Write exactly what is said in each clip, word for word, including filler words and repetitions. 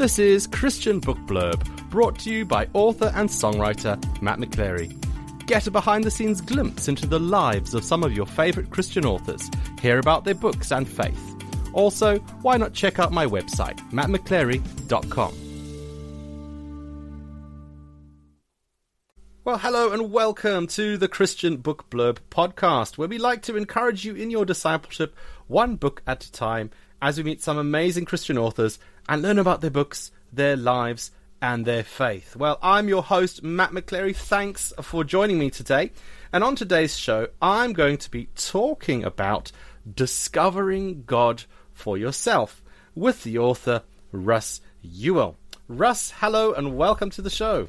This is Christian Book Blurb, brought to you by author and songwriter Matt McChlery. Get a behind-the-scenes glimpse into the lives of some of your favourite Christian authors, hear about their books and faith. Also, why not check out my website, matt m c chlery dot com. Well, hello and welcome to the Christian Book Blurb podcast, where we like to encourage you in your discipleship, one book at a time, as we meet some amazing Christian authors and learn about their books, their lives, and their faith. Well, I'm your host, Matt McChlery. Thanks for joining me today. And on today's show, I'm going to be talking about discovering God for yourself with the author, Russ Ewell. Russ, hello and welcome to the show.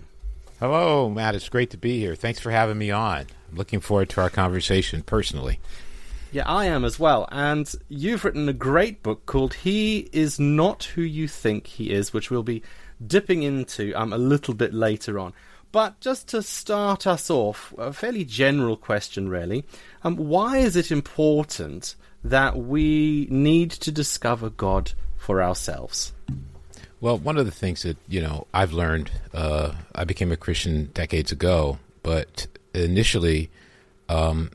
Hello, Matt. It's great to be here. Thanks for having me on. I'm looking forward to our conversation personally. Yeah, I am as well. And you've written a great book called He Is Not Who You Think He Is, which we'll be dipping into um, a little bit later on. But just to start us off, a fairly general question, really. Um, why is it important that we need to discover God for ourselves? Well, one of the things that, you know, I've learned, uh, I became a Christian decades ago, but initially um,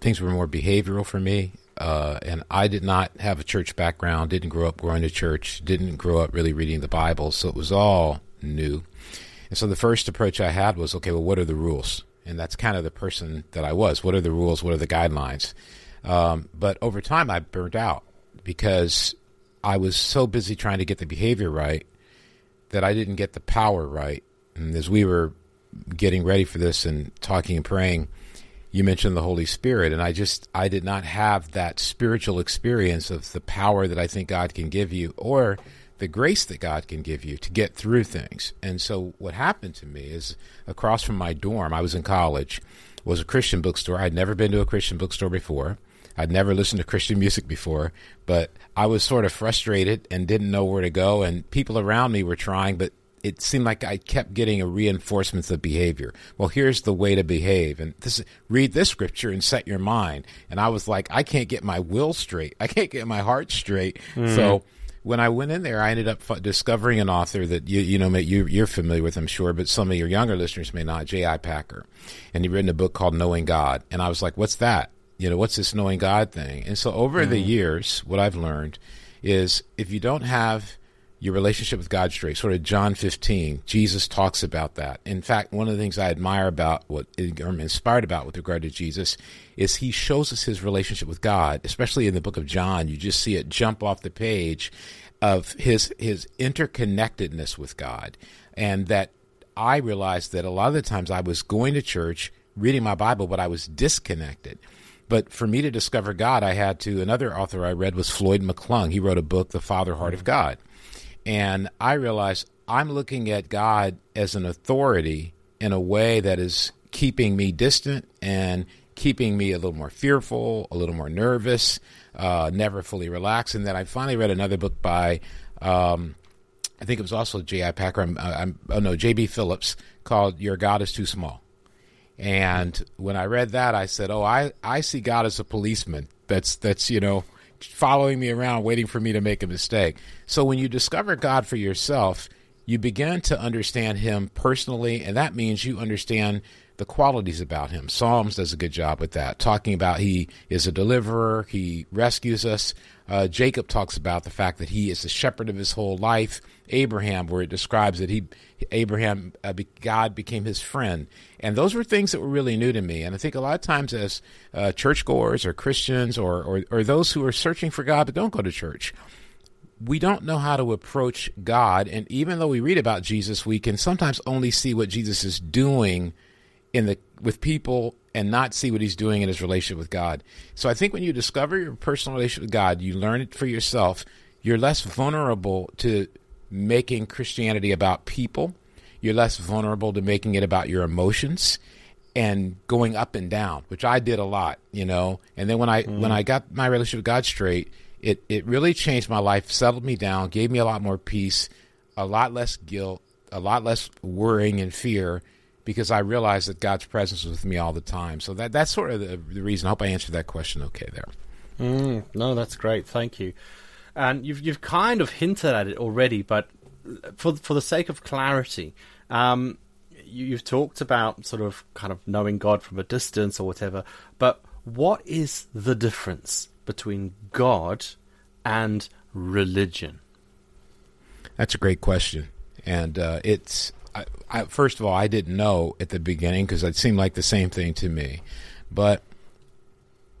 things were more behavioral for me, uh, and I did not have a church background, didn't grow up going to church, didn't grow up really reading the Bible, so it was all new. And so the first approach I had was, okay, well, what are the rules? And that's kind of the person that I was. What are the rules? What are the guidelines? Um, but over time, I burnt out because I was so busy trying to get the behavior right that I didn't get the power right. And as we were getting ready for this and talking and praying, you mentioned the Holy Spirit. And I just, I did not have that spiritual experience of the power that I think God can give you or the grace that God can give you to get through things. And so what happened to me is across from my dorm, I was in college, was a Christian bookstore. I'd never been to a Christian bookstore before. I'd never listened to Christian music before, but I was sort of frustrated and didn't know where to go. And people around me were trying, but it seemed like I kept getting a reinforcement of behavior. Well, here's the way to behave. And this, read this scripture and set your mind. And I was like, I can't get my will straight. I can't get my heart straight. Mm-hmm. So when I went in there, I ended up discovering an author that you you know you, you're familiar with, I'm sure, but some of your younger listeners may not, J I. Packer. And he'd written a book called Knowing God. And I was like, what's that? You know, what's this knowing God thing? And so over mm. the years, what I've learned is if you don't have your relationship with God straight, sort of John fifteen, Jesus talks about that. In fact, one of the things I admire about what I'm inspired about with regard to Jesus is he shows us his relationship with God, especially in the book of John. You just see it jump off the page of his his interconnectedness with God. And that I realized that a lot of the times I was going to church, reading my Bible, but I was disconnected. But for me to discover God, I had to, another author I read was Floyd McClung. He wrote a book, The Father Heart of God. And I realized I'm looking at God as an authority in a way that is keeping me distant and keeping me a little more fearful, a little more nervous, uh, never fully relaxed. And then I finally read another book by, um, I think it was also J I. Packer, I'm, I'm, oh no, J B. Phillips, called Your God is Too Small. And when I read that, I said, oh, I, I see God as a policeman that's, that's, you know, following me around, waiting for me to make a mistake. So when you discover God for yourself, you begin to understand him personally, and that means you understand the qualities about him. Psalms does a good job with that, talking about he is a deliverer, he rescues us. Uh, Jacob talks about the fact that he is the shepherd of his whole life. Abraham, where it describes that he, Abraham, uh, be, God became his friend. And those were things that were really new to me. And I think a lot of times as uh, churchgoers or Christians or, or or those who are searching for God but don't go to church, we don't know how to approach God. And even though we read about Jesus, we can sometimes only see what Jesus is doing in the with people and not see what he's doing in his relationship with God. So I think when you discover your personal relationship with God, you learn it for yourself, you're less vulnerable to making Christianity about people. You're less vulnerable to making it about your emotions and going up and down, which I did a lot, you know. And then when I mm. when I got my relationship with God straight, it, it really changed my life, settled me down, gave me a lot more peace, a lot less guilt, a lot less worrying and fear, because I realized that God's presence was with me all the time. So that that's sort of the, the reason. I hope I answered that question okay there. Mm, no, that's great. Thank you. And you've you've kind of hinted at it already, but for for the sake of clarity, um, you, you've talked about sort of kind of knowing God from a distance or whatever, but what is the difference between God and religion? That's a great question. And uh, it's, I, I, first of all, I didn't know at the beginning because it seemed like the same thing to me. But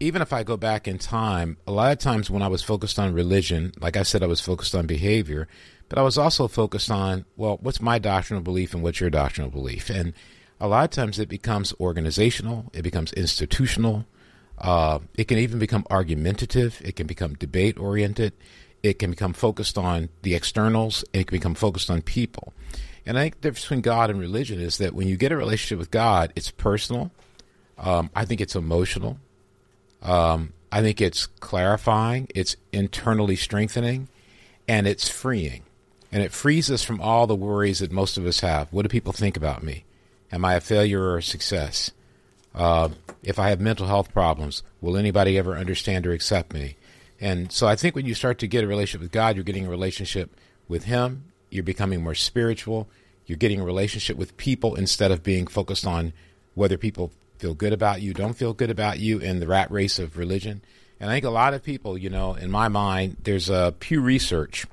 even if I go back in time, a lot of times when I was focused on religion, like I said, I was focused on behavior, but I was also focused on, well, what's my doctrinal belief and what's your doctrinal belief? And a lot of times it becomes organizational, it becomes institutional, uh, it can even become argumentative, it can become debate-oriented, it can become focused on the externals, it can become focused on people. And I think the difference between God and religion is that when you get a relationship with God, it's personal. Um, I think it's emotional. Um, I think it's clarifying. It's internally strengthening. And it's freeing. And it frees us from all the worries that most of us have. What do people think about me? Am I a failure or a success? Uh, if I have mental health problems, will anybody ever understand or accept me? And so I think when you start to get a relationship with God, you're getting a relationship with Him. You're becoming more spiritual. You're getting a relationship with people instead of being focused on whether people feel good about you, don't feel good about you, in the rat race of religion. And I think a lot of people, you know, in my mind, there's a Pew Research.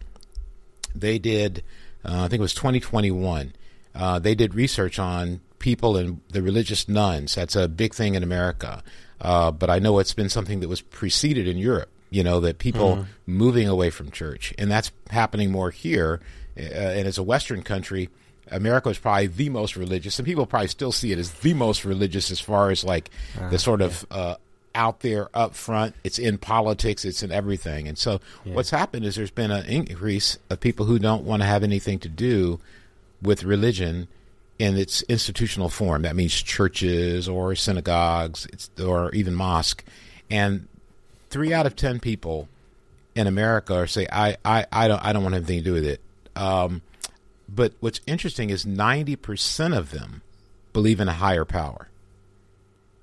They did, uh, I think it was twenty twenty-one. Uh, they did research on people and the religious nuns. That's a big thing in America. Uh, but I know it's been something that was preceded in Europe, you know, that people mm-hmm. moving away from church. And that's happening more here. Uh, and as a Western country, America is probably the most religious, and people probably still see it as the most religious as far as like uh, the sort yeah. of uh, out there, up front. It's in politics, it's in everything. And so yeah. what's happened is there's been an increase of people who don't want to have anything to do with religion in its institutional form. That means churches or synagogues it's, or even mosque. And three out of ten people in America are say, I, I, I don't I don't want to have anything to do with it. Um, but what's interesting is ninety percent of them believe in a higher power.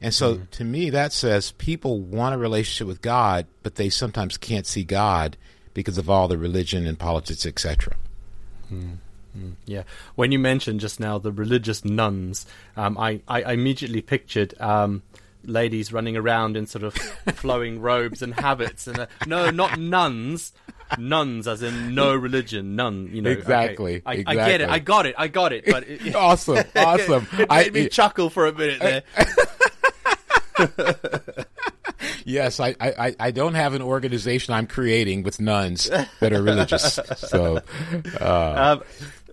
And so mm. to me, that says people want a relationship with God, but they sometimes can't see God because of all the religion and politics, et cetera. Mm. Mm. Yeah. When you mentioned just now the religious nuns, um, I, I immediately pictured um, ladies running around in sort of flowing robes and habits. And uh, no, not nuns. Nuns, as in no religion, none. You know, exactly. Okay. I, exactly. I get it. I got it. I got it. But it, awesome, awesome. It made I, me it, chuckle for a minute there. Yes, I, I, I don't have an organization I'm creating with nuns that are religious. So, uh. um,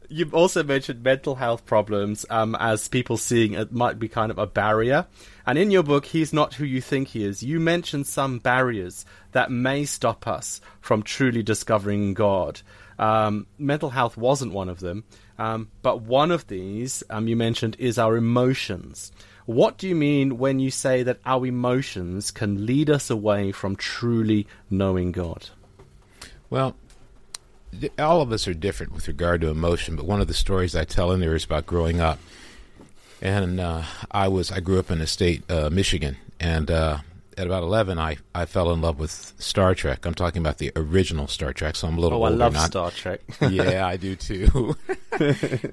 you've also mentioned mental health problems um, as people seeing it might be kind of a barrier. And in your book, He's Not Who You Think He Is, you mention some barriers that may stop us from truly discovering God. Um, mental health wasn't one of them, um, but one of these, um, you mentioned, is our emotions. What do you mean when you say that our emotions can lead us away from truly knowing God? Well, all of us are different with regard to emotion, but one of the stories I tell in there is about growing up. And uh, I was I grew up in a state, uh, Michigan, and uh, at about eleven, I, I fell in love with Star Trek. I'm talking about the original Star Trek, so I'm a little oh, older. Oh, I love not, Star Trek. Yeah, I do too.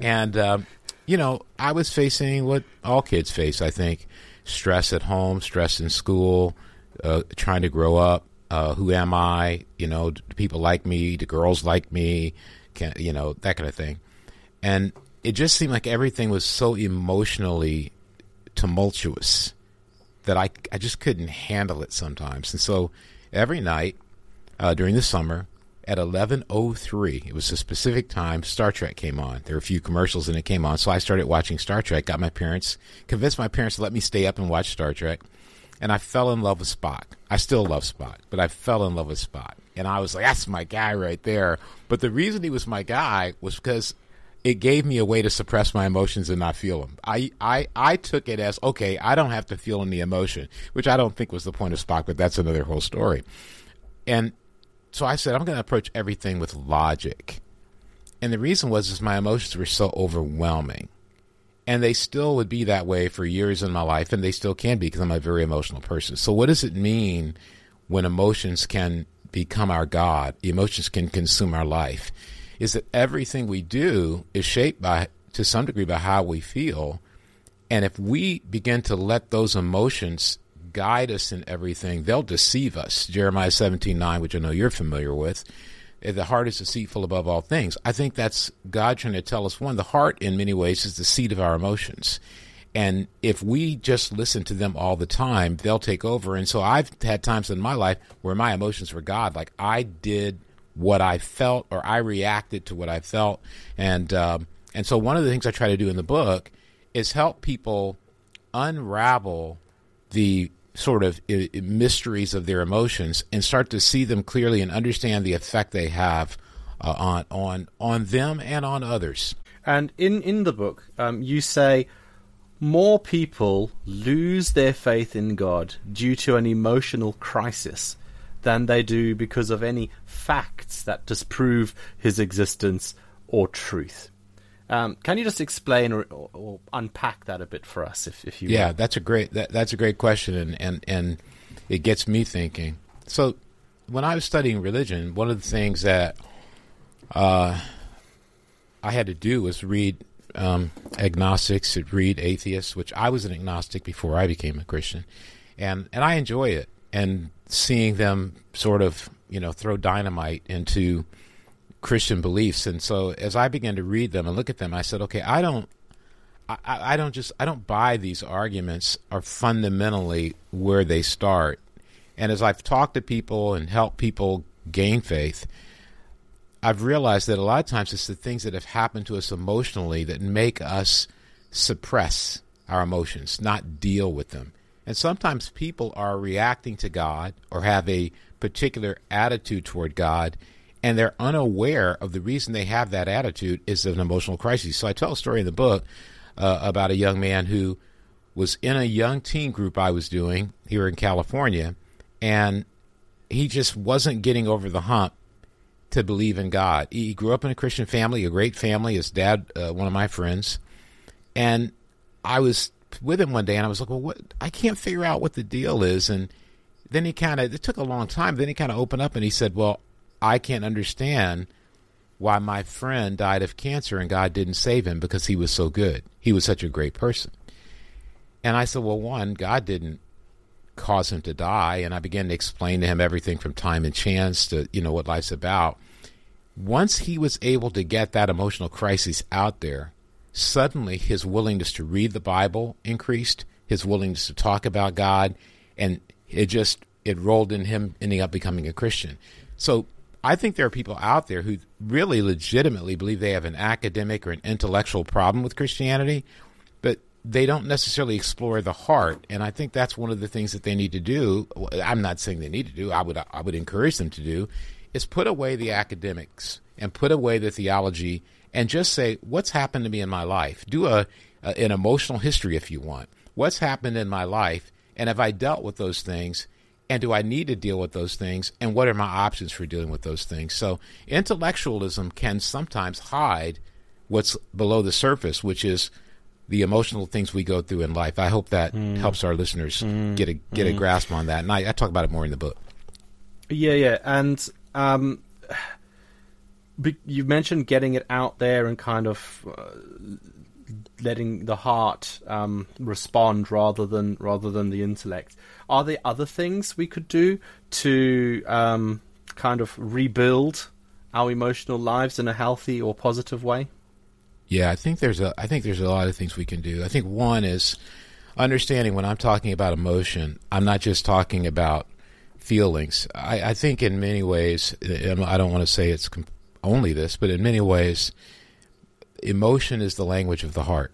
And, um, you know, I was facing what all kids face, I think, stress at home, stress in school, uh, trying to grow up. Uh, who am I? You know, do people like me? Do girls like me? Can, you know, that kind of thing. And it just seemed like everything was so emotionally tumultuous that I, I just couldn't handle it sometimes. And so every night uh, during the summer at eleven oh three, it was a specific time, Star Trek came on. There were a few commercials and it came on. So I started watching Star Trek, got my parents, convinced my parents to let me stay up and watch Star Trek. And I fell in love with Spock. I still love Spock, but I fell in love with Spock. And I was like, that's my guy right there. But the reason he was my guy was because it gave me a way to suppress my emotions and not feel them. I, I, I took it as, okay, I don't have to feel any emotion, which I don't think was the point of Spock, but that's another whole story. And so I said, I'm going to approach everything with logic. And the reason was is my emotions were so overwhelming. And they still would be that way for years in my life, and they still can be because I'm a very emotional person. So what does it mean when emotions can become our God? Emotions can consume our life. is that everything we do is shaped by, to some degree, by how we feel. And if we begin to let those emotions guide us in everything, they'll deceive us. Jeremiah seventeen nine, which I know you're familiar with, the heart is deceitful above all things. I think that's God trying to tell us, one, the heart in many ways is the seat of our emotions. And if we just listen to them all the time, they'll take over. And so I've had times in my life where my emotions were God. Like I did what I felt, or I reacted to what I felt. And um, and so one of the things I try to do in the book is help people unravel the sort of I- mysteries of their emotions and start to see them clearly and understand the effect they have uh, on on on them and on others. And in, in the book, um, you say more people lose their faith in God due to an emotional crisis than they do because of any facts that disprove his existence or truth. Um, can you just explain or, or, or unpack that a bit for us, if, if you yeah, will? that's a great that, that's a great question, and, and, and it gets me thinking. So when I was studying religion, one of the things that uh, I had to do was read um, agnostics, read atheists, which I was an agnostic before I became a Christian, and, and I enjoy it, and seeing them sort of, you know, throw dynamite into Christian beliefs. And so as I began to read them and look at them, I said, okay, I don't, I, I don't just, I don't buy these arguments are fundamentally where they start. And as I've talked to people and helped people gain faith, I've realized that a lot of times it's the things that have happened to us emotionally that make us suppress our emotions, not deal with them. And sometimes people are reacting to God or have a particular attitude toward God, and they're unaware of the reason they have that attitude is an emotional crisis. So I tell a story in the book uh, about a young man who was in a young teen group I was doing here in California, and he just wasn't getting over the hump to believe in God. He grew up in a Christian family, a great family. His dad, uh, one of my friends, and I was with him one day, and I was like, well, what? I can't figure out what the deal is. And then he kind of, it took a long time, then he kind of opened up and he said, well, I can't understand why my friend died of cancer and God didn't save him because he was so good. He was such a great person. And I said, well, one, God didn't cause him to die. And I began to explain to him everything from time and chance to, you know, what life's about. Once he was able to get that emotional crisis out there, suddenly his willingness to read the Bible increased, his willingness to talk about God, and it just, it rolled in him ending up becoming a Christian. So I think there are people out there who really legitimately believe they have an academic or an intellectual problem with Christianity, but they don't necessarily explore the heart. And I think that's one of the things that they need to do. I'm not saying they need to do. I would I would encourage them to do is put away the academics and put away the theology and just say, what's happened to me in my life? Do a, a an emotional history if you want. What's happened in my life? And have I dealt with those things? And do I need to deal with those things? And what are my options for dealing with those things? So intellectualism can sometimes hide what's below the surface, which is the emotional things we go through in life. I hope that mm. helps our listeners mm. get a get mm. a grasp on that. And I, I talk about it more in the book. Yeah, yeah. And um, you mentioned getting it out there and kind of uh, letting the heart um, respond rather than rather than the intellect. Are there other things we could do to um, kind of rebuild our emotional lives in a healthy or positive way? Yeah, I think there's a I think there's a lot of things we can do. I think one is understanding when I'm talking about emotion, I'm not just talking about feelings. I, I think in many ways, I don't want to say it's only this, but in many ways, emotion is the language of the heart,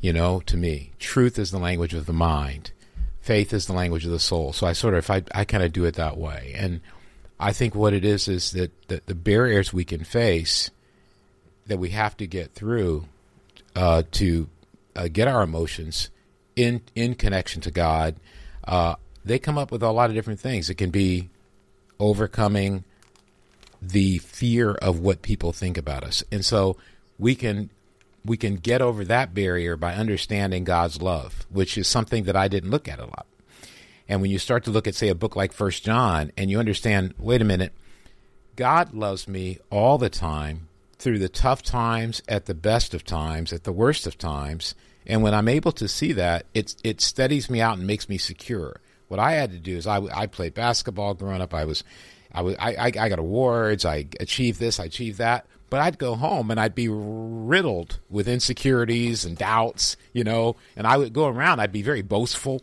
you know, to me. Truth is the language of the mind. Faith is the language of the soul. So I sort of, I, I kind of do it that way. And I think what it is is that, that the barriers we can face that we have to get through uh, to uh, get our emotions in, in connection to God, uh, they come up with a lot of different things. It can be overcoming the fear of what people think about us. And so we can we can get over that barrier by understanding God's love, which is something that I didn't look at a lot. And when you start to look at, say, a book like First John, and you understand, wait a minute, God loves me all the time, through the tough times, at the best of times, at the worst of times. And when I'm able to see that, it's, it steadies me out and makes me secure. What I had to do is I, I played basketball growing up. I was, I was, I, I, I got awards. I achieved this, I achieved that. But I'd go home and I'd be riddled with insecurities and doubts, you know, and I would go around. I'd be very boastful.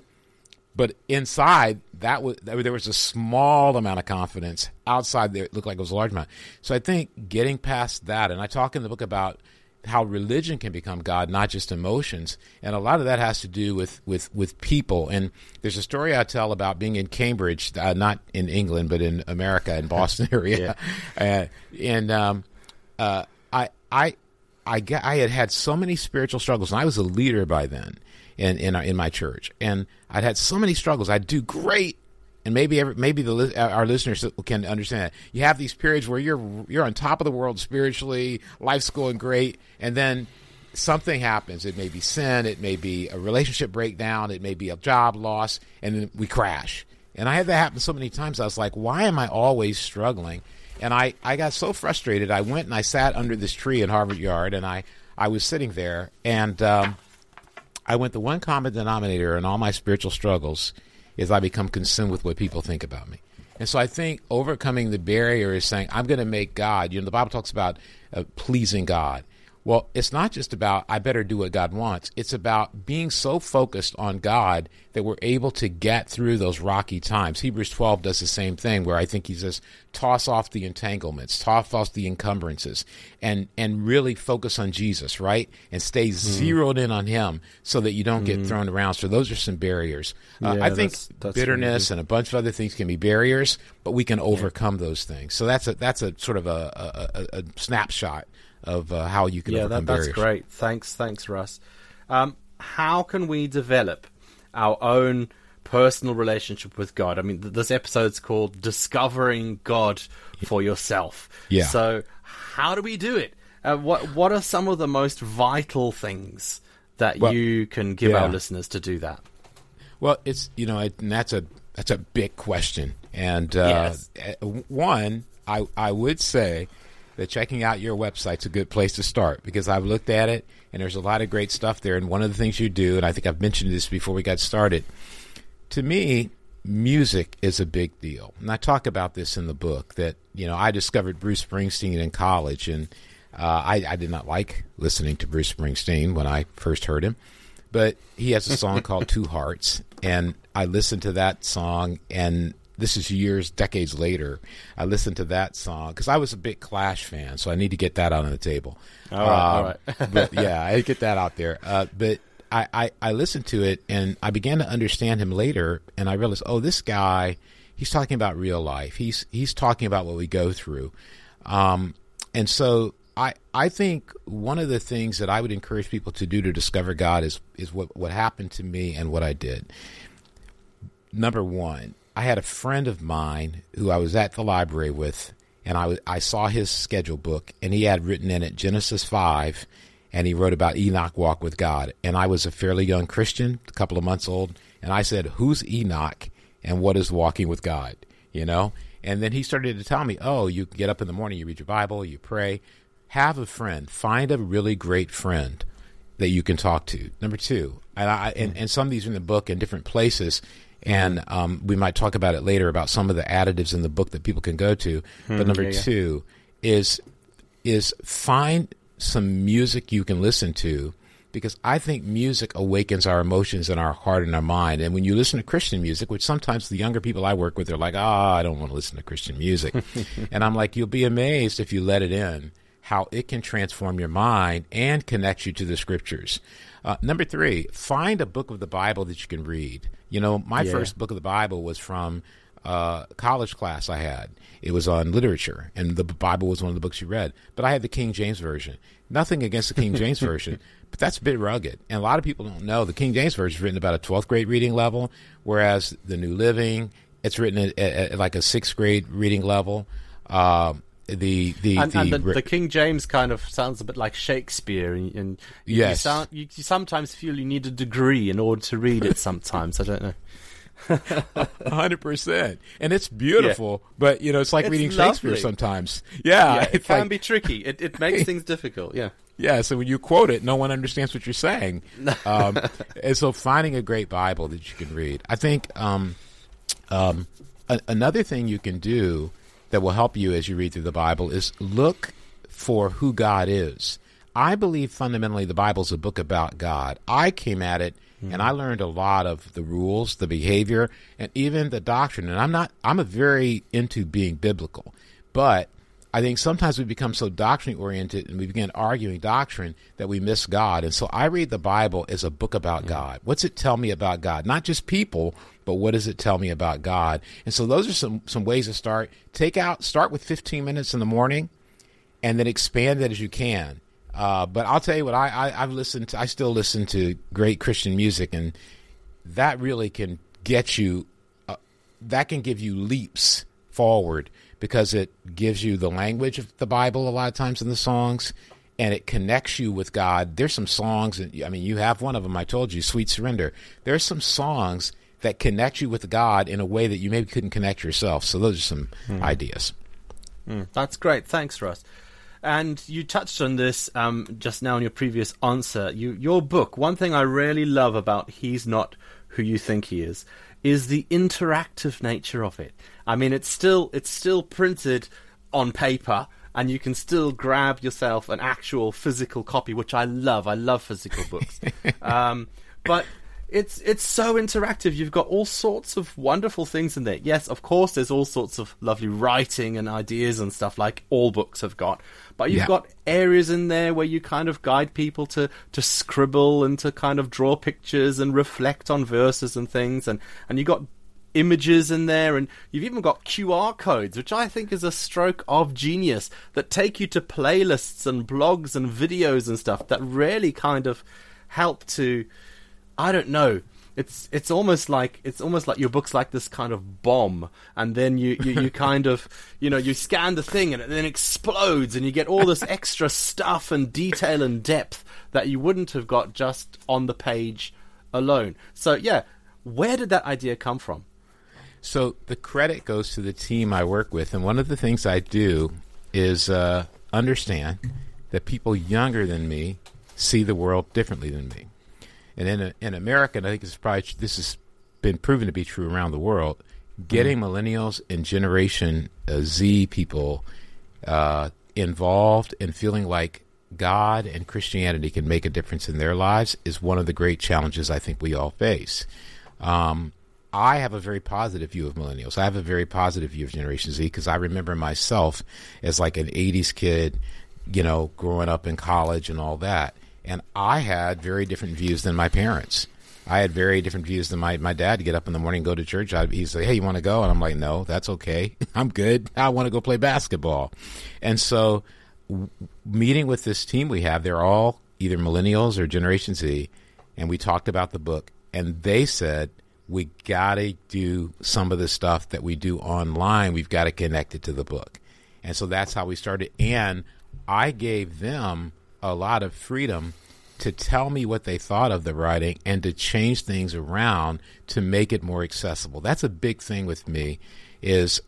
But inside, that was, there was a small amount of confidence. Outside, there, it looked like it was a large amount. So I think getting past that, and I talk in the book about how religion can become God, not just emotions. And a lot of that has to do with, with, with people. And there's a story I tell about being in Cambridge, uh, not in England, but in America, in Boston area. Yeah. Uh, and um, uh, I, I, I, got, I had had so many spiritual struggles, and I was a leader by then in, in, our, in my church. And I'd had so many struggles. I'd do great. And maybe every, maybe the our listeners can understand that. You have these periods where you're you're on top of the world spiritually, life's going great, and then something happens. It may be sin, it may be a relationship breakdown, it may be a job loss, and then we crash. And I had that happen so many times. I was like, why am I always struggling? And I, I got so frustrated. I went and I sat under this tree in Harvard Yard, and I, I was sitting there, and um, I went, the one common denominator in all my spiritual struggles is I become consumed with what people think about me. And so I think overcoming the barrier is saying, I'm going to make God, you know, the Bible talks about uh, pleasing God. Well, it's not just about, I better do what God wants. It's about being so focused on God that we're able to get through those rocky times. Hebrews twelve does the same thing, where I think he says, toss off the entanglements, toss off the encumbrances, and, and really focus on Jesus, right? And stay mm. zeroed in on him so that you don't mm. get thrown around. So those are some barriers. Uh, yeah, I think that's, that's bitterness and a bunch of other things can be barriers, but we can overcome yeah. those things. So that's a, that's a sort of a, a, a, a snapshot of uh, how you can yeah, overcome that, that's barriers. Great. Thanks, thanks, Russ. Um, how can we develop our own personal relationship with God? I mean, th- this episode's called Discovering God for Yourself. Yeah. So how do we do it? Uh, what What are some of the most vital things that well, you can give yeah. our listeners to do that? Well, it's, you know, it, and that's a that's a big question. And uh, yes. one, I I would say that checking out your website's a good place to start, because I've looked at it and there's a lot of great stuff there. And one of the things you do, and I think I've mentioned this before we got started, to me, music is a big deal. And I talk about this in the book, that, you know, I discovered Bruce Springsteen in college, and uh, I, I did not like listening to Bruce Springsteen when I first heard him, but he has a song called Two Hearts, and I listened to that song, and this is years, decades later, I listened to that song because I was a big Clash fan, so I need to get that out on the table. All right, um, all right. But yeah, I get that out there. Uh, but I, I, I listened to it, and I began to understand him later, and I realized, oh, this guy, he's talking about real life. He's he's talking about what we go through. Um, and so I I think one of the things that I would encourage people to do to discover God is, is what, what happened to me and what I did. Number one, I had a friend of mine who I was at the library with, and I, was, I saw his schedule book, and he had written in it Genesis five, and he wrote about Enoch walk with God. And I was a fairly young Christian, a couple of months old, and I said, who's Enoch, and what is walking with God, you know? And then he started to tell me, oh, you get up in the morning, you read your Bible, you pray. Have a friend. Find a really great friend that you can talk to. Number two, and, I, and, and some of these are in the book in different places, and um, we might talk about it later about some of the additives in the book that people can go to. Mm, but number yeah, yeah. two is is find some music you can listen to, because I think music awakens our emotions in our heart and our mind. And when you listen to Christian music, which sometimes the younger people I work with are like, ah, oh, I don't want to listen to Christian music. And I'm like, you'll be amazed if you let it in, how it can transform your mind and connect you to the scriptures. Uh, number three, find a book of the Bible that you can read. You know, my yeah. first book of the Bible was from a uh, college class I had. It was on literature, and the Bible was one of the books you read. But I had the King James Version. Nothing against the King James Version, but that's a bit rugged. And a lot of people don't know the King James Version is written about a twelfth grade reading level, whereas the New Living, it's written at, at, at like a sixth grade reading level. Um, The the and, the, and the, the King James kind of sounds a bit like Shakespeare, and, and yes. you, sound, you, you sometimes feel you need a degree in order to read it. Sometimes I don't know. one hundred percent. And it's beautiful, yeah. but, you know, it's like it's reading Shakespeare lovely. sometimes. Yeah. yeah it it's can like, be tricky. It, it makes things difficult, yeah. Yeah, so when you quote it, no one understands what you're saying. Um, and so finding a great Bible that you can read. I think um, um, a- another thing you can do that will help you as you read through the Bible is look for who God is. I believe fundamentally the Bible's a book about God. I came at it, mm-hmm. and I learned a lot of the rules, the behavior, and even the doctrine. And I'm not, I'm a very into being biblical, but I think sometimes we become so doctrinally oriented and we begin arguing doctrine that we miss God. And so I read the Bible as a book about mm-hmm. God. What's it tell me about God? Not just people, but what does it tell me about God? And so those are some, some ways to start. Take out, start with fifteen minutes in the morning and then expand it as you can. Uh, but I'll tell you what, I, I, I've listened to, I still listen to great Christian music, and that really can get you, uh, that can give you leaps forward because it gives you the language of the Bible a lot of times in the songs, and it connects you with God. There's some songs, and I mean, you have one of them, I told you, Sweet Surrender. There's some songs that connect you with God in a way that you maybe couldn't connect yourself. So those are some mm. ideas. Mm. That's great. Thanks, Russ. And you touched on this um, just now in your previous answer. You, your book, one thing I really love about He's Not Who You Think He Is, is the interactive nature of it. I mean, it's still it's still printed on paper, and you can still grab yourself an actual physical copy, which I love. I love physical books. um, but it's it's so interactive. You've got all sorts of wonderful things in there. Yes, of course, there's all sorts of lovely writing and ideas and stuff like all books have got. But you've yeah. got areas in there where you kind of guide people to, to scribble and to kind of draw pictures and reflect on verses and things. And, and you've got images in there. And you've even got Q R codes, which I think is a stroke of genius, that take you to playlists and blogs and videos and stuff that really kind of help to, I don't know, It's it's almost like it's almost like your book's like this kind of bomb, and then you, you, you kind of you know you scan the thing and it then explodes, and you get all this extra stuff and detail and depth that you wouldn't have got just on the page alone. So yeah, where did that idea come from? So the credit goes to the team I work with, and one of the things I do is uh, understand that people younger than me see the world differently than me. And in in America, and I think it's probably this has been proven to be true around the world, getting mm. millennials and Generation uh, Z people uh, involved and feeling like God and Christianity can make a difference in their lives is one of the great challenges I think we all face. Um, I have a very positive view of millennials. I have a very positive view of Generation Z because I remember myself as like an eighties kid, you know, growing up in college and all that. And I had very different views than my parents. I had very different views than my, my dad. He'd get up in the morning and go to church. I'd, he'd say, hey, you want to go? And I'm like, no, that's okay. I'm good. I want to go play basketball. And so w- meeting with this team we have, they're all either millennials or Generation Z, and we talked about the book. And they said, we got to do some of the stuff that we do online. We've got to connect it to the book. And so that's how we started. And I gave them a lot of freedom to tell me what they thought of the writing and to change things around to make it more accessible. That's a big thing with me is,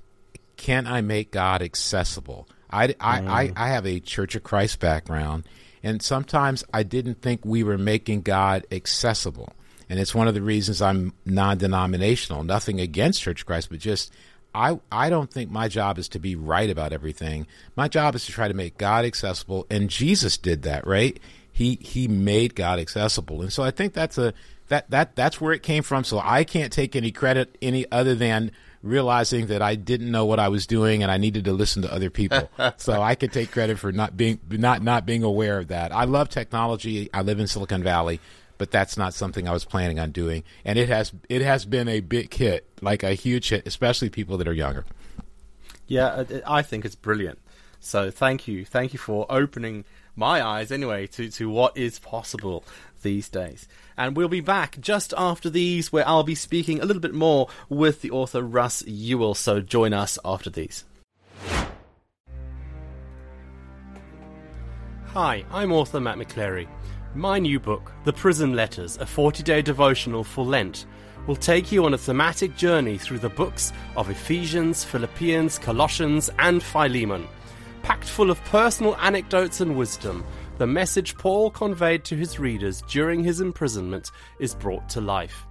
can I make God accessible? I, mm. I, I, I have a Church of Christ background, and sometimes I didn't think we were making God accessible. And it's one of the reasons I'm non-denominational, nothing against Church of Christ, but just I, I don't think my job is to be right about everything. My job is to try to make God accessible, and Jesus did that, right? He he made God accessible, and so I think that's a that that that's where it came from. So I can't take any credit any other than realizing that I didn't know what I was doing, and I needed to listen to other people. So I could take credit for not being not not being aware of that. I love technology. I live in Silicon Valley. But that's not something I was planning on doing. And it has it has been a big hit, like a huge hit, especially people that are younger. Yeah, I think it's brilliant. So thank you. Thank you for opening my eyes, anyway, to, to what is possible these days. And we'll be back just after these, where I'll be speaking a little bit more with the author Russ Ewell. So join us after these. Hi, I'm author Matt McChlery. My new book, The Prison Letters, a forty-day devotional for Lent, will take you on a thematic journey through the books of Ephesians, Philippians, Colossians, and Philemon. Packed full of personal anecdotes and wisdom, the message Paul conveyed to his readers during his imprisonment is brought to life.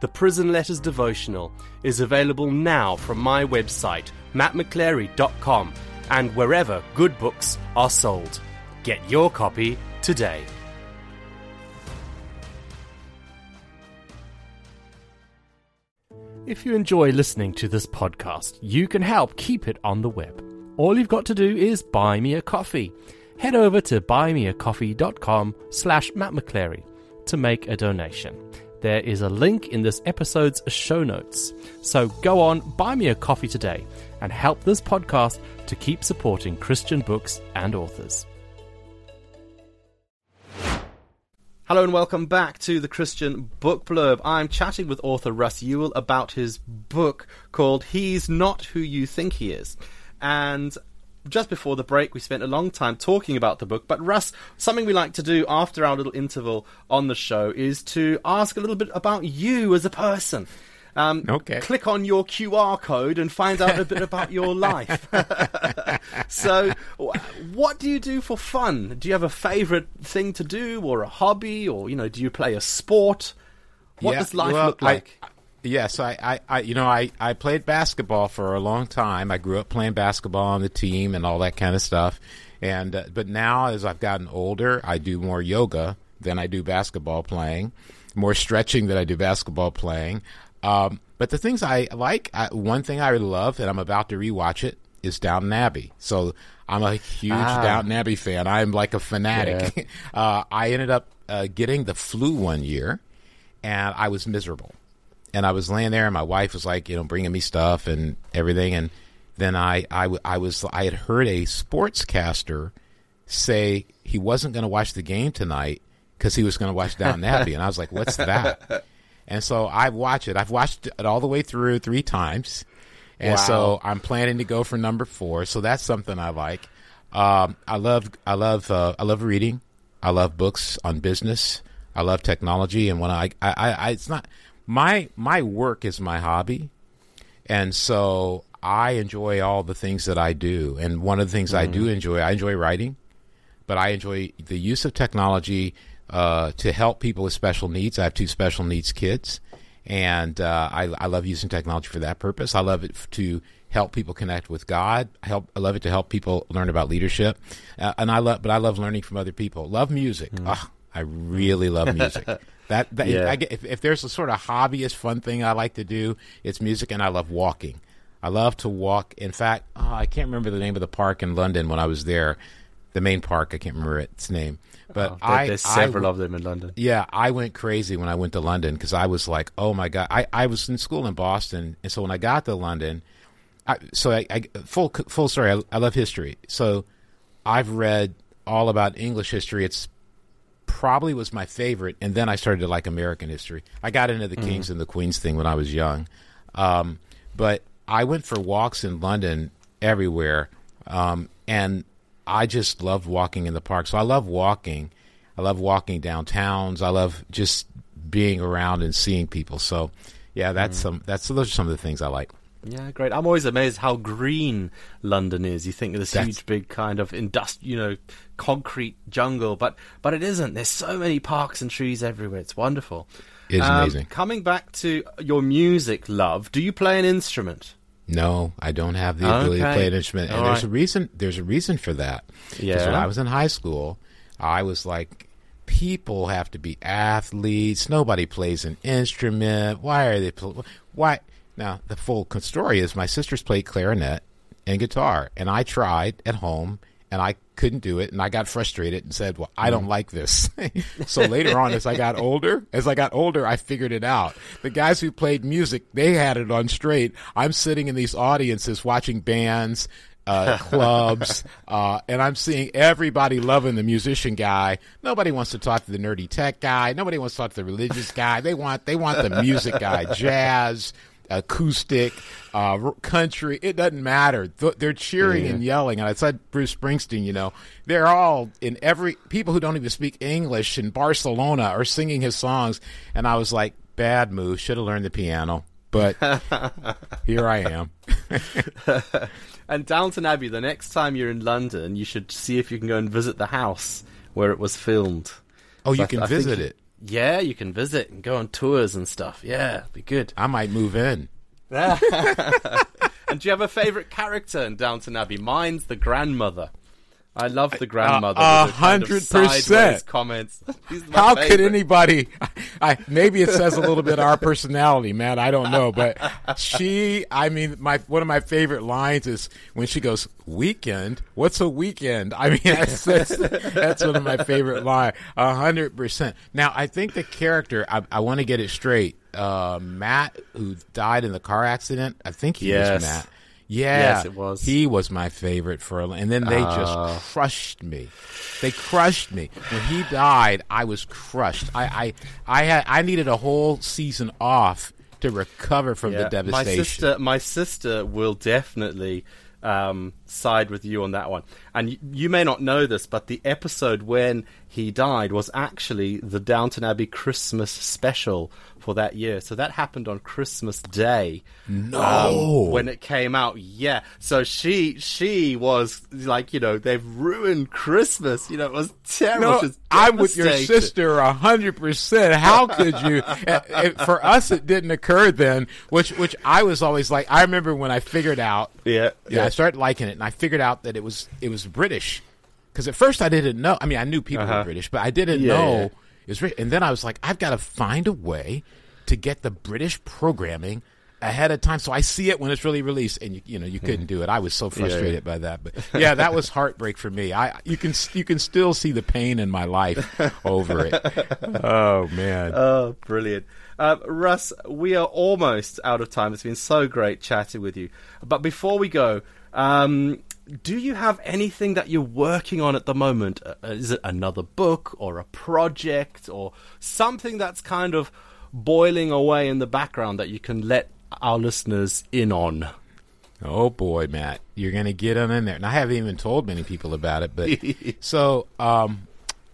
The Prison Letters devotional is available now from my website, matt m c chlery dot com, and wherever good books are sold. Get your copy today. If you enjoy listening to this podcast, you can help keep it on the web. All you've got to do is buy me a coffee. Head over to buymeacoffee.com slash Matt McCleary to make a donation. There is a link in this episode's show notes. So go on, buy me a coffee today and help this podcast to keep supporting Christian books and authors. Hello and welcome back to the Christian Book Blurb. I'm chatting with author Russ Ewell about his book called He's Not Who You Think He Is. And just before the break, we spent a long time talking about the book. But Russ, something we like to do after our little interval on the show is to ask a little bit about you as a person. Um, okay. Click on your Q R code and find out a bit about your life. So, what do you do for fun? Do you have a favorite thing to do, or a hobby, or, you know, do you play a sport? What yeah, does life well, look like? I, yes, I, I, I, you know, I, I played basketball for a long time. I grew up playing basketball on the team and all that kind of stuff. And uh, but now, as I've gotten older, I do more yoga than I do basketball playing, more stretching than I do basketball playing. Um, but the things I like, I, one thing I love, and I'm about to rewatch it, is Downton Abbey. So I'm a huge ah. Downton Abbey fan. I'm like a fanatic. Yeah. uh, I ended up uh, getting the flu one year, and I was miserable. And I was laying there, and my wife was like, you know, bringing me stuff and everything. And then I, I, I was, I had heard a sportscaster say he wasn't going to watch the game tonight because he was going to watch Downton Abbey, and I was like, what's that? And so I watch it. I've watched it all the way through three times. And wow. so I'm planning to go for number four. So that's something I like. Um, I love I love, uh, I love reading. I love books on business. I love technology. And when I, I, I, I it's not my, my work is my hobby. And so I enjoy all the things that I do. And one of the things mm-hmm. I do enjoy, I enjoy writing, but I enjoy the use of technology Uh, to help people with special needs. I have two special needs kids, and uh, I, I love using technology for that purpose. I love it f- to help people connect with God. I, help, I love it to help people learn about leadership, uh, and I love, but I love learning from other people. Love music. Mm. Oh, I really love music. that, that yeah. I get, if, if there's a sort of hobbyist fun thing I like to do, it's music, and I love walking. I love to walk. In fact, oh, I can't remember the name of the park in London when I was there. The main park, I can't remember its name. But oh, there, I, there's several I, of them in London. Yeah, I went crazy when I went to London because I was like, oh, my God. I, I was in school in Boston, and so when I got to London, I, so I, I full full story, I, I love history. So I've read all about English history. It's probably was my favorite, and then I started to like American history. I got into the mm. Kings and the Queens thing when I was young. Um, but I went for walks in London everywhere, um, and I just love walking in the park. So I love walking. I love walking downtowns. I love just being around and seeing people. So, yeah, that's mm. some. That's those are some of the things I like. Yeah, great. I'm always amazed how green London is. You think of this that's, huge, big kind of industri- you know, concrete jungle, but but it isn't. There's so many parks and trees everywhere. It's wonderful. It's um, amazing. Coming back to your music love, do you play an instrument? No, I don't have the ability okay. to play an instrument, and All there's right. a reason. There's a reason for that. Yeah. Because when I was in high school, I was like, "People have to be athletes. Nobody plays an instrument. Why are they? Pl- why?" Now, the full story is my sisters played clarinet and guitar, and I tried at home, and I couldn't do it, and I got frustrated and said, "Well, I don't like this." So later on, as I got older, as I got older, I figured it out. The guys who played music, they had it on straight. I'm sitting in these audiences watching bands, uh, clubs, uh, and I'm seeing everybody loving the musician guy. Nobody wants to talk to the nerdy tech guy. Nobody wants to talk to the religious guy. They want they want the music guy, jazz. acoustic, uh, country, it doesn't matter. Th- they're cheering yeah. and yelling. And I said Bruce Springsteen, you know, they're all in every – people who don't even speak English in Barcelona are singing his songs. And I was like, bad move. Should have learned the piano. But here I am. And Downton Abbey, the next time you're in London, you should see if you can go and visit the house where it was filmed. Oh, you I, can I visit it? Yeah, you can visit and go on tours and stuff. Yeah, it'd be good. I might move in. And do you have a favorite character in Downton Abbey? Mine's the grandmother. I love the grandmother. A hundred percent. Comments. How favorite. Could anybody? I, maybe it says a little bit our personality, man. I don't know, but she. I mean, my one of my favorite lines is when she goes, "Weekend? What's a weekend?" I mean, that's that's, that's one of my favorite lines. A hundred percent. Now, I think the character. I, I want to get it straight. Uh, Matt, who died in the car accident. I think he yes. was Matt. Yeah, yes, it was. He was my favorite for a and then they uh, just crushed me. They crushed me. When he died, I was crushed. I I I, had, I needed a whole season off to recover from yeah, the devastation. My sister, my sister will definitely um, side with you on that one. And you, you may not know this, but the episode when he died was actually the Downton Abbey Christmas special for that year. So that happened on Christmas Day. No. Um, when it came out, yeah. So she she was like, you know, they've ruined Christmas. You know, it was terrible. No, I'm with your sister one hundred percent. How could you? it, it, for us, it didn't occur then, which which I was always like, I remember when I figured out. Yeah. Yeah. yeah. I started liking it, and I figured out that it was, it was British. Because at first I didn't know. I mean, I knew people uh-huh. were British, but I didn't yeah, know. Yeah. And then I was like, I've got to find a way to get the British programming ahead of time, so I see it when it's really released. And you, you know, you couldn't do it. I was so frustrated yeah, yeah. by that. But yeah, that was heartbreak for me. I you can you can still see the pain in my life over it. Oh man! Oh, brilliant, uh, Russ. We are almost out of time. It's been so great chatting with you. But before we go. Um, Do you have anything that you're working on at the moment? Is it another book or a project or something that's kind of boiling away in the background that you can let our listeners in on? Oh, boy, Matt, you're going to get on in there. And I haven't even told many people about it. But so um,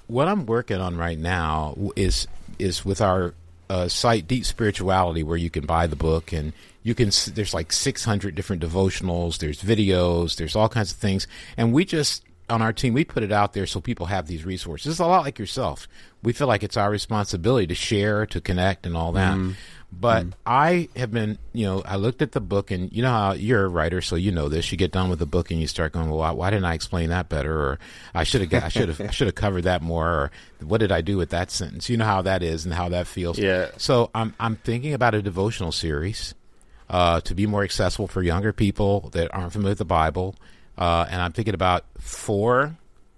what I'm working on right now is is with our uh, site, Deep Spirituality, where you can buy the book and You can there's like six hundred different devotionals, there's videos, there's all kinds of things. And we just, on our team, we put it out there so people have these resources. It's a lot like yourself. We feel like it's our responsibility to share, to connect, and all that. Mm. But mm. I have been, you know, I looked at the book, and you know how you're a writer, so you know this. You get done with the book and you start going, well, why, why didn't I explain that better? Or I should have, I should have, I should have covered that more. Or what did I do with that sentence? You know how that is and how that feels. Yeah. So I'm, I'm thinking about a devotional series. Uh, to be more accessible for younger people that aren't familiar with the Bible. Uh, and I'm thinking about four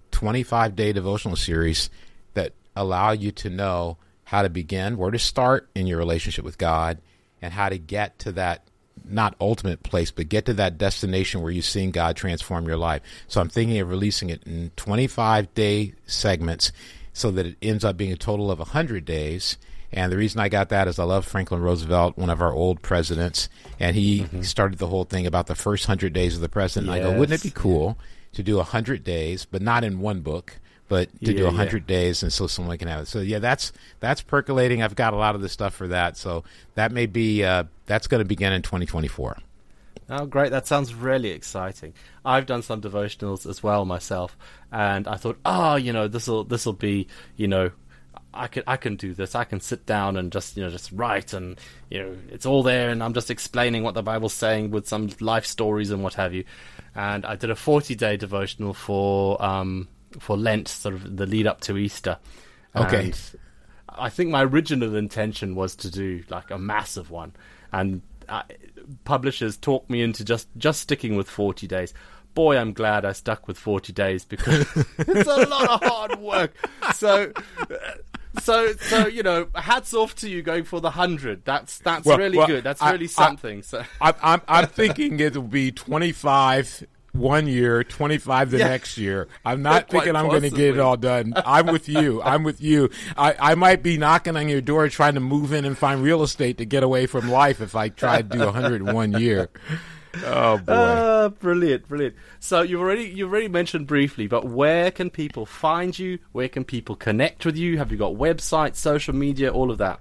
twenty-five day devotional series that allow you to know how to begin, where to start in your relationship with God, and how to get to that, not ultimate place, but get to that destination where you've seen God transform your life. So I'm thinking of releasing it in twenty-five day segments so that it ends up being a total of one hundred days. And the reason I got that is I love Franklin Roosevelt, one of our old presidents, and he mm-hmm. started the whole thing about the first hundred days of the president. Yes. And I go, wouldn't it be cool to do a hundred days, but not in one book, but to yeah, do a hundred yeah. days, and so someone can have it. So yeah, that's that's percolating. I've got a lot of the stuff for that, so that may be uh, that's going to begin in twenty twenty-four. Oh, great. That sounds really exciting. I've done some devotionals as well myself, and I thought, oh, you know, this will this will be, you know. I can I can do this. I can sit down and just you know just write, and you know it's all there, and I'm just explaining what the Bible's saying with some life stories and what have you. And I did a forty day devotional for um for Lent, sort of the lead up to Easter. Okay. And I think my original intention was to do like a massive one, and I, publishers talked me into just just sticking with forty days. Boy, I'm glad I stuck with forty days because it's a lot of hard work. So. So, so you know, hats off to you going for the hundred. That's that's well, really well, good. That's I, really something. I, so I'm I'm, I'm thinking it'll be twenty-five one year, twenty-five the yeah. next year. I'm not thinking I'm going to get it all done. I'm with you. I'm with you. I, I might be knocking on your door trying to move in and find real estate to get away from life if I try to do one hundred one year. Oh, boy. Uh, brilliant, brilliant. So you've already you've already mentioned briefly, but where can people find you? Where can people connect with you? Have you got websites, social media, all of that?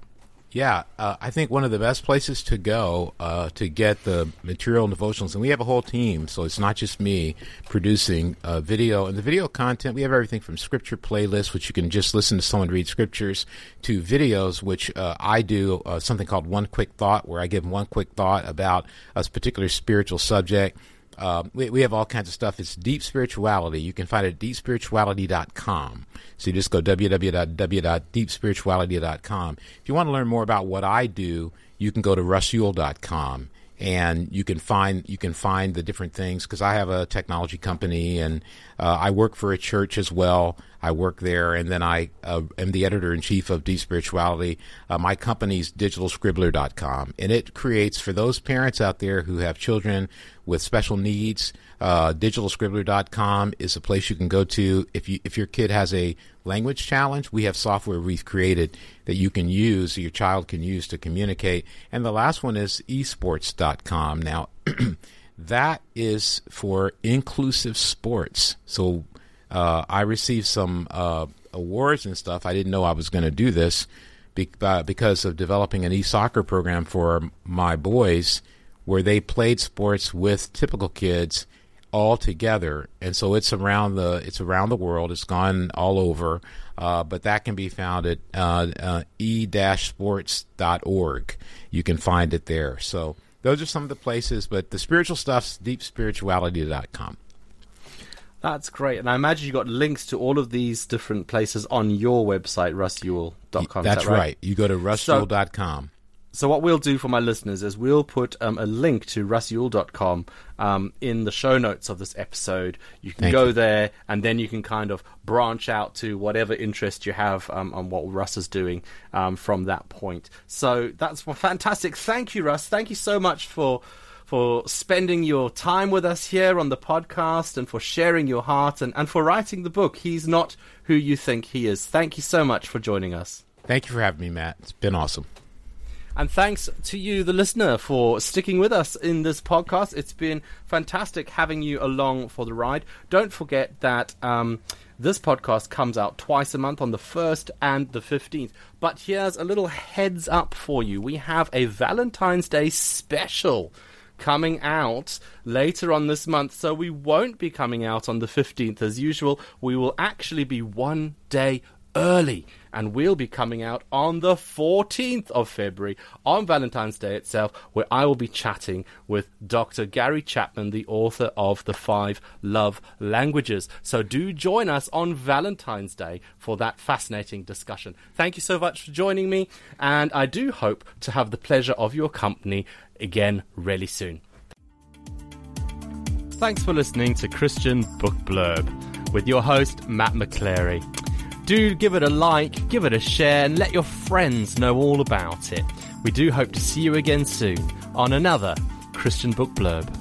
Yeah, uh, I think one of the best places to go uh, to get the material and devotionals, and we have a whole team, so it's not just me producing uh, video. And the video content, we have everything from scripture playlists, which you can just listen to someone read scriptures, to videos, which uh, I do uh, something called One Quick Thought, where I give them one quick thought about a particular spiritual subject. Uh, we, we have all kinds of stuff. It's Deep Spirituality. You can find it at deep spirituality dot com. So you just go w w w dot deep spirituality dot com. If you want to learn more about what I do, you can go to russ ewell dot com. And you can find you can find the different things, because I have a technology company, and uh, I work for a church as well. I work there, and then I uh, am the editor-in-chief of Deep Spirituality. Uh, my company's digital scribbler dot com, and it creates, for those parents out there who have children with special needs, uh, digital scribbler dot com is a place you can go to. If you if your kid has a language challenge, we have software we've created that you can use, your child can use to communicate. And the last one is esports dot com. Now, that is for inclusive sports. So uh, I received some uh, awards and stuff. I didn't know I was going to do this be- uh, because of developing an e-soccer program for my boys where they played sports with typical kids all together. And so it's around the it's around the world. It's gone all over. Uh, but that can be found at uh, uh, e dash sports dot org. You can find it there. So those are some of the places. But the spiritual stuff's deep spirituality dot com. That's great. And I imagine you got links to all of these different places on your website, russ ewell dot com. That's that right? right. You go to russ ewell dot com. So- So what we'll do for my listeners is we'll put um, a link to russ ewell dot com um, in the show notes of this episode. You can Thank go you. there, and then you can kind of branch out to whatever interest you have um, on what Russ is doing um, from that point. So that's fantastic. Thank you, Russ. Thank you so much for for spending your time with us here on the podcast, and for sharing your heart, and, and for writing the book, He's Not Who You Think He Is. Thank you so much for joining us. Thank you for having me, Matt. It's been awesome. And thanks to you, the listener, for sticking with us in this podcast. It's been fantastic having you along for the ride. Don't forget that um, this podcast comes out twice a month, on the first and the fifteenth. But here's a little heads up for you. We have a Valentine's Day special coming out later on this month, so we won't be coming out on the fifteenth as usual. We will actually be one day early, and we'll be coming out on the fourteenth of February, on Valentine's Day itself, where I will be chatting with Doctor Gary Chapman, the author of The Five Love Languages. So do join us on Valentine's Day for that fascinating discussion. Thank you so much for joining me, and I do hope to have the pleasure of your company again really soon. Thanks for listening to Christian Book Blurb with your host, Matt McClery. Do give it a like, give it a share, and let your friends know all about it. We do hope to see you again soon on another Christian Book Blurb.